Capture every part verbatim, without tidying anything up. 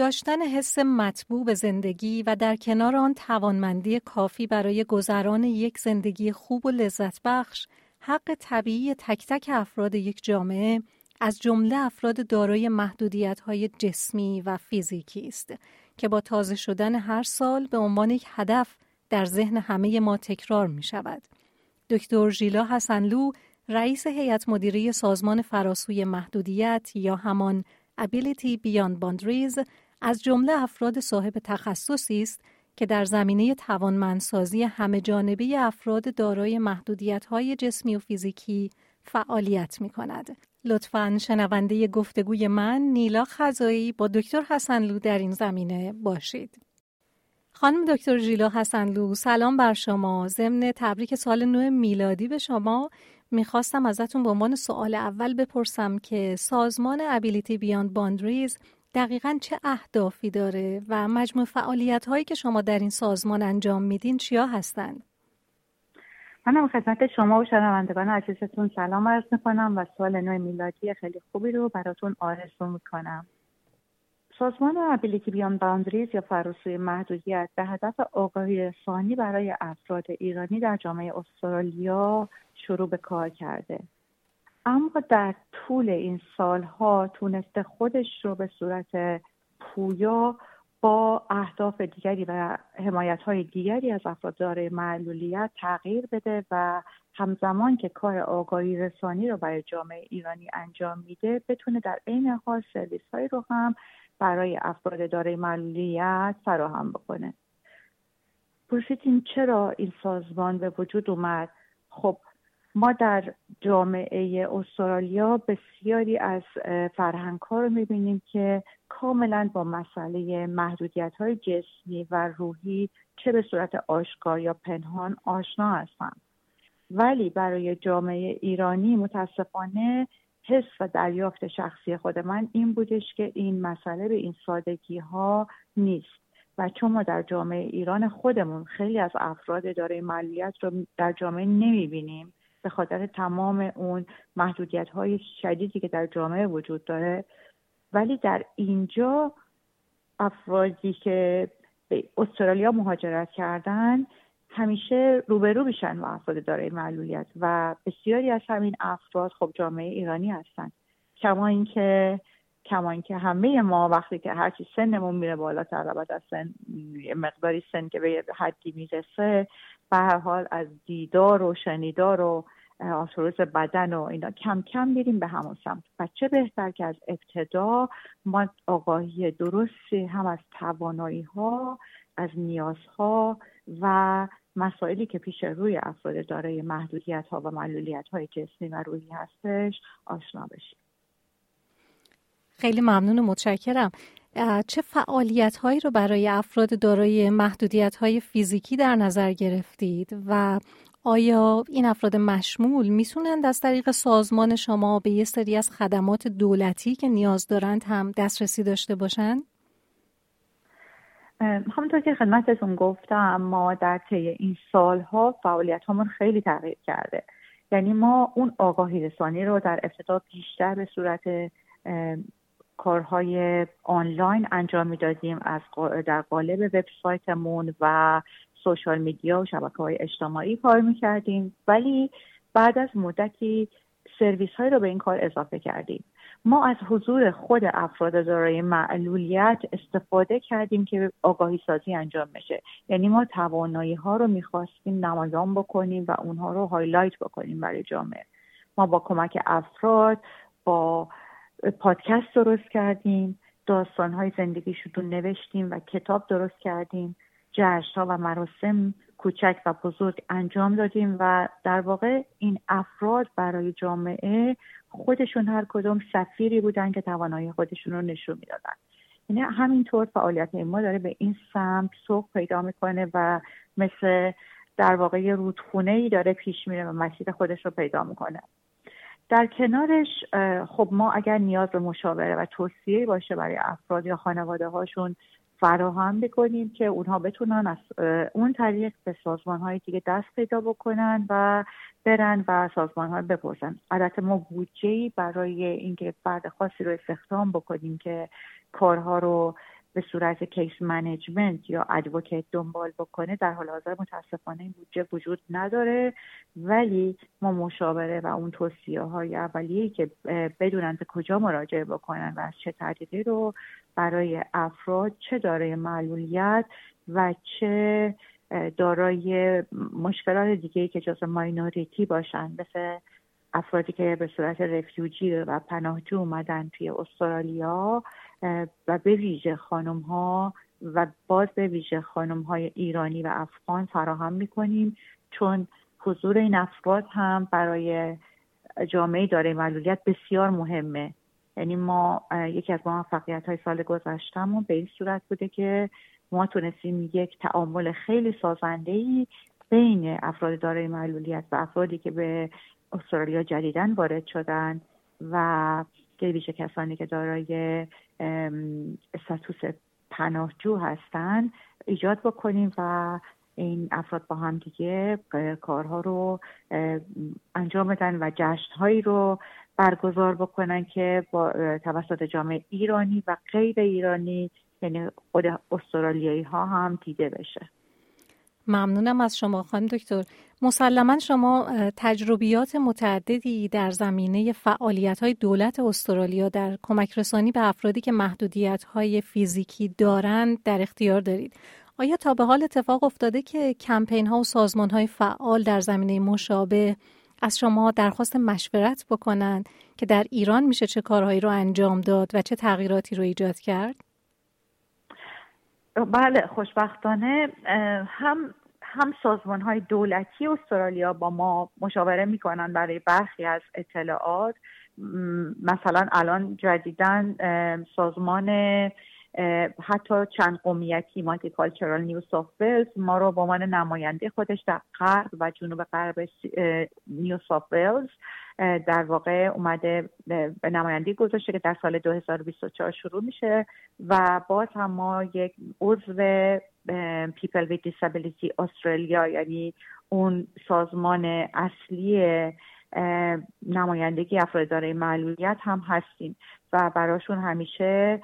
داشتن حس مطبوع به زندگی و در کنار آن توانمندی کافی برای گذران یک زندگی خوب و لذت بخش، حق طبیعی تک تک افراد یک جامعه، از جمله افراد دارای محدودیت‌های جسمی و فیزیکی است که با تازه شدن هر سال به عنوان یک هدف در ذهن همه ما تکرار می‌شود. دکتر ژیلا حسنلو، رئیس هیئت مدیره سازمان فراسوی محدودیت یا همان Ability Beyond Boundaries، از جمله افراد صاحب تخصصی است که در زمینه توانمندسازی همه‌جانبه افراد دارای محدودیت‌های جسمی و فیزیکی فعالیت می‌کند. لطفاً شنونده گفتگوی من نیلا خزائی با دکتر حسنلو در این زمینه باشید. خانم دکتر ژیلا حسنلو، سلام بر شما. ضمن تبریک سال نو میلادی به شما، میخواستم ازتون به عنوان سوال اول بپرسم که سازمان Ability Beyond Boundaries دقیقاً چه اهدافی داره و مجموع فعالیت‌هایی که شما در این سازمان انجام میدین چیا هستند؟ منم خدمت شما و شنوندگان عزیزتون سلام عرض می‌کنم و سال نو میلادی خیلی خوبی رو براتون آرزو می‌کنم. سازمان Ability Beyond Boundaries یا فراسوی محدودیت به هدف آگاهی رسانی برای افراد ایرانی در جامعه استرالیا شروع به کار کرده، اما در طول این سالها تونسته خودش رو به صورت پویا با اهداف دیگری و حمایت‌های دیگری از افراد دارای معلولیت تغییر بده و همزمان که کار آگاهی رسانی رو برای جامعه ایرانی انجام میده، بتونه در عین حال سرویس‌هایی رو هم برای افراد دارای معلولیت فراهم بکنه. پرسیدین چرا این سازمان به وجود اومد؟ خب ما در جامعه استرالیا بسیاری از فرهنگ‌ها رو می‌بینیم که کاملاً با مسئله محدودیت‌های جسمی و روحی چه به صورت آشکار یا پنهان آشنا هستند، ولی برای جامعه ایرانی متأسفانه حس و دریافت شخصی خود من این بودش که این مسئله به این سادگی‌ها نیست و چون ما در جامعه ایران خودمون خیلی از افراد دارای معلولیت رو در جامعه نمی‌بینیم به خاطر تمام اون محدودیت‌های شدیدی که در جامعه وجود داره، ولی در اینجا افرادی که به استرالیا مهاجرت کردن همیشه روبرو میشن با افراد دارای معلولیت و بسیاری از همین افراد خب جامعه ایرانی هستن. کما اینکه کما اینکه همه ما وقتی که هرچی سنمون میره بالاتر و بعد از سن مقداری سن که به حدی میرسه، به هر حال از دیدار و شنیدار و آثار بدن و اینا کم کم میریم به همون سمت و چه بهتر که از ابتدا ما آگاهی درستی هم از توانایی ها، از نیازها و مسائلی که پیش روی افراد دارای محدودیت ها و معلولیت های جسمی و روحی هستش آشنا بشیم. خیلی ممنون و متشکرم. چه فعالیت‌هایی رو برای افراد دارای محدودیت‌های فیزیکی در نظر گرفتید و آیا این افراد مشمول میتونند از طریق سازمان شما به یه سری از خدمات دولتی که نیاز دارند هم دسترسی داشته باشند؟ همونطور که خدمتتون گفتم، ما در طی این سال‌ها فعالیت‌هامون خیلی تغییر کرده. یعنی ما اون آگاهی رسانی رو در ابتدا بیشتر به صورت کارهای آنلاین انجام میدادیم از در قالب وبسایتمون و سوشال میدیا و شبکه‌های اجتماعی کار میکردیم، ولی بعد از مدتی سرویس‌هایی رو به این کار اضافه کردیم. ما از حضور خود افراد دارای معلولیت استفاده کردیم که آگاهی سازی انجام بشه. یعنی ما توانایی‌ها رو می‌خواستیم نمایان بکنیم و اونها رو هایلایت بکنیم برای جامعه. ما با کمک افراد با پادکست درست کردیم، داستان‌های زندگیشون رو نوشتیم و کتاب درست کردیم، جشن‌ها و مراسم کوچک و بزرگ انجام دادیم و در واقع این افراد برای جامعه خودشون هر کدوم سفیری بودن که توانایی خودشون رو نشون میدادن. یعنی همینطور فعالیت ما داره به این سمت سوق پیدا میکنه و مثل در واقع یه رودخونه‌ای داره پیش میره و مسیر خودش رو پیدا میکنه. در کنارش خب ما اگر نیاز به مشاوره و توصیه باشه برای افراد یا خانواده هاشون فراهم بکنیم که اونها بتونن از اون طریق به سازمان های دیگه دست پیدا بکنن و برن و سازمان ها بپرسن. البته ما بودجه‌ای برای اینکه فرد خاصی رو استخدام بکنیم که کارها رو به صورت کیس منیجمنت یا ادوکیت دنبال بکنه، در حال حاضر متاسفانه این بودجه وجود نداره، ولی ما مشاوره و اون توصیه های اولیه که بدونن به کجا مراجعه بکنن و از چه طریقی رو برای افراد چه دارای معلولیت و چه دارای مشکلات دیگه‌ای که جزو ماینوریتی باشن، مثل افرادی که به صورت رفیوجی و پناهجو اومدن توی استرالیا و به ویژه خانم ها و باز به ویژه خانم های ایرانی و افغان فراهم میکنیم، چون حضور این افراد هم برای جامعه دارای معلولیت بسیار مهمه. یعنی ما یکی از موفقیت های سال گذشتهمون به این صورت بوده که ما تونستیم یک تعامل خیلی سازنده‌ای بین افراد دارای معلولیت و افرادی که به استرالیا جدیداً وارد شدن و ویژه کسانی که دارای استاتوس پناهجو هستن ایجاد بکنیم و این افراد با هم دیگه کارها رو انجام بدن و جشن‌هایی رو برگزار بکنن که با توسط جامعه ایرانی و غیر ایرانی، یعنی خود استرالیایی ها هم دیده بشه. ممنونم از شما خانم دکتر. مسلماً شما تجربیات متعددی در زمینه فعالیت‌های دولت استرالیا در کمک رسانی به افرادی که محدودیت‌های فیزیکی دارند در اختیار دارید. آیا تا به حال اتفاق افتاده که کمپین‌ها و سازمان‌های فعال در زمینه مشابه از شما درخواست مشورت بکنند که در ایران میشه چه کارهایی رو انجام داد و چه تغییراتی رو ایجاد کرد؟ بله، خوشبختانه هم هم سازمان‌های دولتی استرالیا با ما مشاوره می‌کنن برای برخی از اطلاعات. مثلا الان جدیداً سازمان حتی چند قومیتی مالتیکالچرال نیو ساوت ولز ما رو به عنوان نماینده خودش در غرب و جنوب غرب نیو ساوت ولز در واقع اومده به نمایندگی گذاشته که در سال دو هزار و بیست و چهار شروع میشه و باز هم ما یک عضو People with Disability Australia، یعنی اون سازمان اصلی نمایندگی افراد دارای معلولیت هم هستیم و براشون همیشه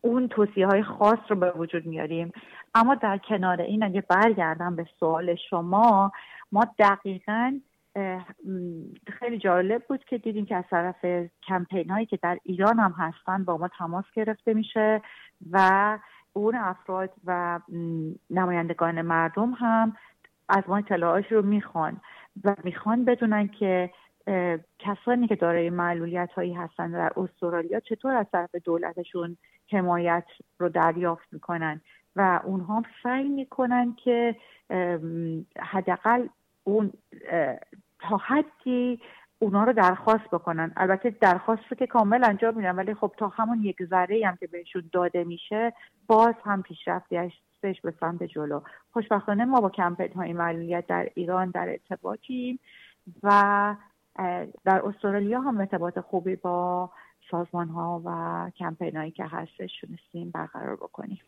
اون توصیه های خاص رو به وجود میاریم. اما در کنار این، اگه برگردم به سوال شما، ما دقیقاً خیلی جالب بود که دیدیم که از طرف کمپین هایی که در ایران هم هستن با ما تماس گرفته میشه و اون افراد و نمایندگان مردم هم از ما اطلاعات رو میخوان و میخوان بدونن که کسانی که دارای معلولیت هایی هستن در استرالیا چطور از طرف دولتشون حمایت رو دریافت میکنن و اونها سعی میکنن که حداقل اون تا حدی اونا رو درخواست بکنن. البته درخواست رو که کامل انجام میدن، ولی خب تا همون یک ذره هم که بهشون داده میشه باز هم پیشرفتی هستش به سمت جلو. خوشبختانه ما با کمپین های معلولیت در ایران در ارتباطیم و در استرالیا هم ارتباط خوبی با سازمان ها و کمپین هایی که هستش تونستیم برقرار بکنیم.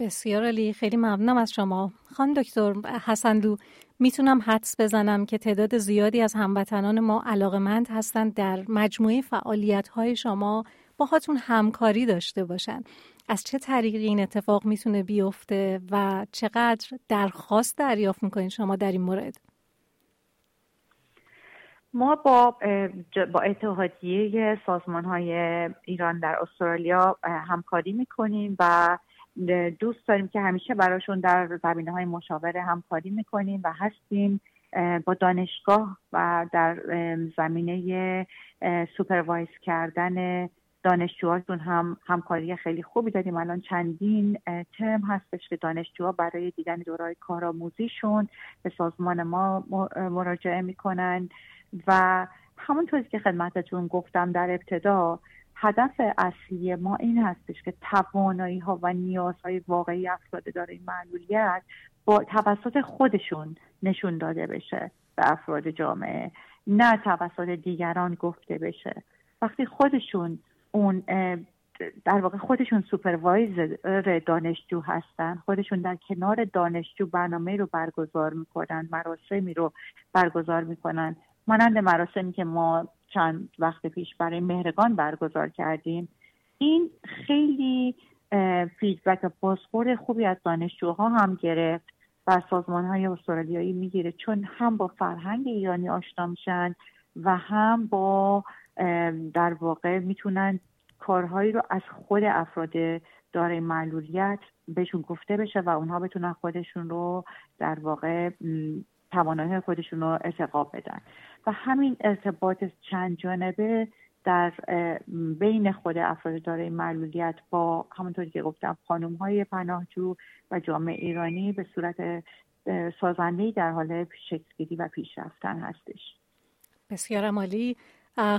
بسیار عالی، خیلی ممنونم از شما. خانم دکتر حسنلو، میتونم حدس بزنم که تعداد زیادی از هموطنان ما علاقمند هستند در مجموعه فعالیت‌های شما باهاتون همکاری داشته باشند. از چه طریقی این اتفاق میتونه بیفته و چقدر درخواست دریافت میکنین شما در این مورد؟ ما با با اتحادیه سازمان‌های ایران در استرالیا همکاری میکنیم و دوست داریم که همیشه براشون در زمینه‌های مشاوره همکاری میکنیم و هستیم با دانشگاه و در زمینه سوپروایز کردن دانشجوهاشون هم همکاری خیلی خوبی داریم. الان چندین ترم هستش که دانشجوها برای دیدن دوره‌های کارآموزیشون به سازمان ما مراجعه میکنن و همونطوری که خدمتتون گفتم در ابتدا، هدف اصلی ما این هستش که توانایی‌ها و نیازهای واقعی افراد دارای معلولیت با توسط خودشون نشون داده بشه به افراد جامعه، نه توسط دیگران گفته بشه. وقتی خودشون اون در واقع خودشون سوپروایزر دانشجو هستن، خودشون در کنار دانشجو برنامه رو برگزار میکنن، مراسمی رو برگزار میکنن، مانند مراسمی که ما چند وقت پیش برای مهرگان برگزار کردیم. این خیلی فیدبک بازخورد خوبی از دانشجوها هم گرفت و سازمان‌های استرالیایی میگیره، چون هم با فرهنگ ایرانی آشنا میشن و هم با در واقع میتونن کارهایی رو از خود افراد دارای معلولیت بهشون گفته بشه و اونها بتونن خودشون رو در واقع توانایی خودشون رو ارتقا بدن. و همین ارتباط چند جانبه در بین خود افراد دارای معلولیت با همونطوری که گفتم خانم‌های پناهجو و جامعه ایرانی به صورت سازنده‌ای در حال شکل‌گیری و پیشرفتن هستش. بسیار عالی.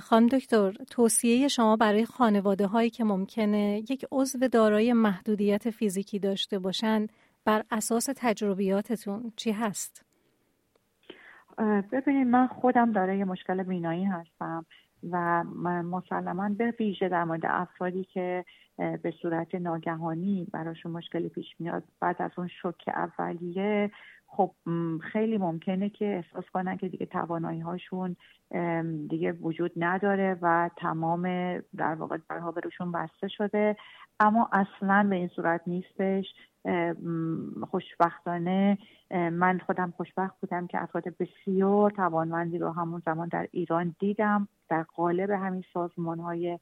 خانم دکتر، توصیه شما برای خانواده هایی که ممکنه یک عضو دارای محدودیت فیزیکی داشته باشند بر اساس تجربیاتتون چی هست؟ ببینید، من خودم دارای مشکل بینایی هستم و مسلماً به ویژه در مورد افرادی که به صورت ناگهانی براشون مشکلی پیش میاد بعد از اون شوک اولیه، خب خیلی ممکنه که احساس کنن که دیگه توانایی هاشون دیگه وجود نداره و تمام در واقع درها بروشون بسته شده، اما اصلاً به این صورت نیستش. خوشبختانه من خودم خوشبخت بودم که افراد بسیار توانمندی رو همون زمان در ایران دیدم در قالب همین سازمان‌های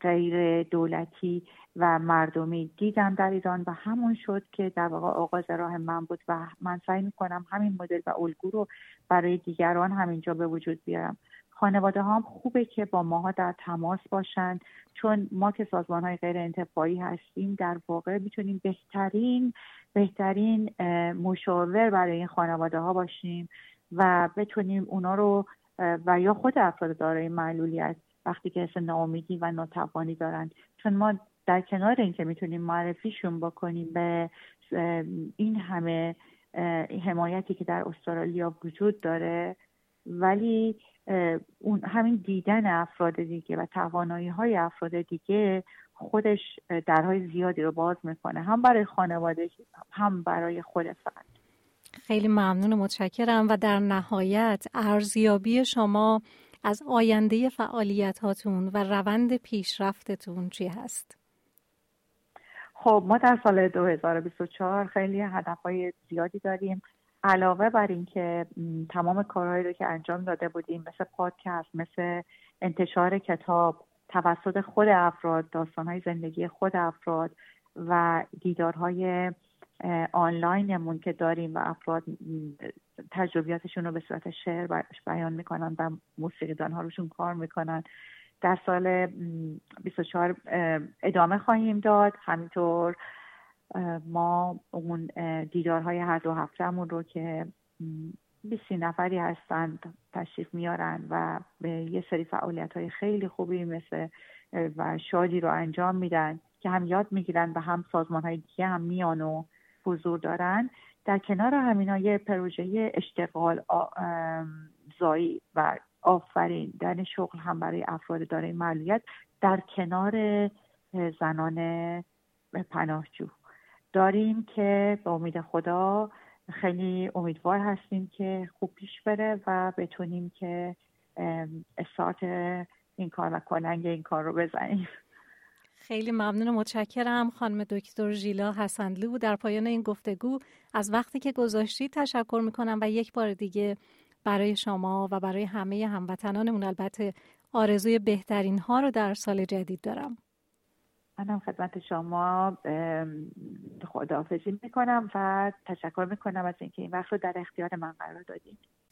غیر دولتی و مردمی دیدم در ایران و همون شد که در واقع آغاز راه من بود و من سعی می‌کنم همین مدل و الگو رو برای دیگران همینجا به وجود بیارم. خانواده ها هم خوبه که با ماها در تماس باشن، چون ما که سازمان‌های غیر انتفاعی هستیم در واقع میتونیم بهترین بهترین مشاور برای این خانواده ها باشیم و بتونیم اونا رو و یا خود افراد دارای معلولیت وقتی که حس ناامیدی و ناتوانی دارن، چون ما در کنار این که میتونیم معرفیشون بکنیم به این همه حمایتی که در استرالیا وجود داره، ولی اون همین دیدن افراد دیگه و توانایی های افراد دیگه خودش درهای زیادی رو باز میکنه، هم برای خانواده هم برای خود فرد. خیلی ممنون و متشکرم. و در نهایت ارزیابی شما از آینده فعالیت هاتون و روند پیشرفتتون چی هست؟ خب ما در سال دو هزار و بیست و چهار خیلی هدفهای زیادی داریم. علاوه بر این که تمام کارهایی رو که انجام داده بودیم مثل پادکست، مثل انتشار کتاب توسط خود افراد، داستانهای زندگی خود افراد و دیدارهای آنلاینمون که داریم و افراد تجربیاتشون رو به صورت شعر بیان میکنن و موسیقیدان ها روشون کار میکنن، در سال بیست و چهار ادامه خواهیم داد. همینطور ما اون دیدارهای هر دو هفتهمون رو که بیست نفری هستند تشریف میارن و به یه سری فعالیت‌های خیلی خوبی مثل و شادی رو انجام میدن که هم یاد میگیرن و هم سازمان‌های دیگه هم میان و حضور دارن. در کنار همینا یه پروژه اشتغال زایی و آفرین دادن شغل هم برای افراد دارای معلولیت در کنار زنان پناهجو داریم که به امید خدا خیلی امیدوار هستیم که خوب پیش بره و بتونیم که استارت این کار و کلنگ این کار رو بزنیم. خیلی ممنون و متشکرم. خانم دکتر ژیلا حسنلو، در پایان این گفتگو از وقتی که گذاشتید تشکر میکنم و یک بار دیگه برای شما و برای همه هموطنانمون البته آرزوی بهترین ها رو در سال جدید دارم. منم خدمت شما خداحافظی میکنم و تشکر میکنم از اینکه این وقت رو در اختیار من قرار دادید.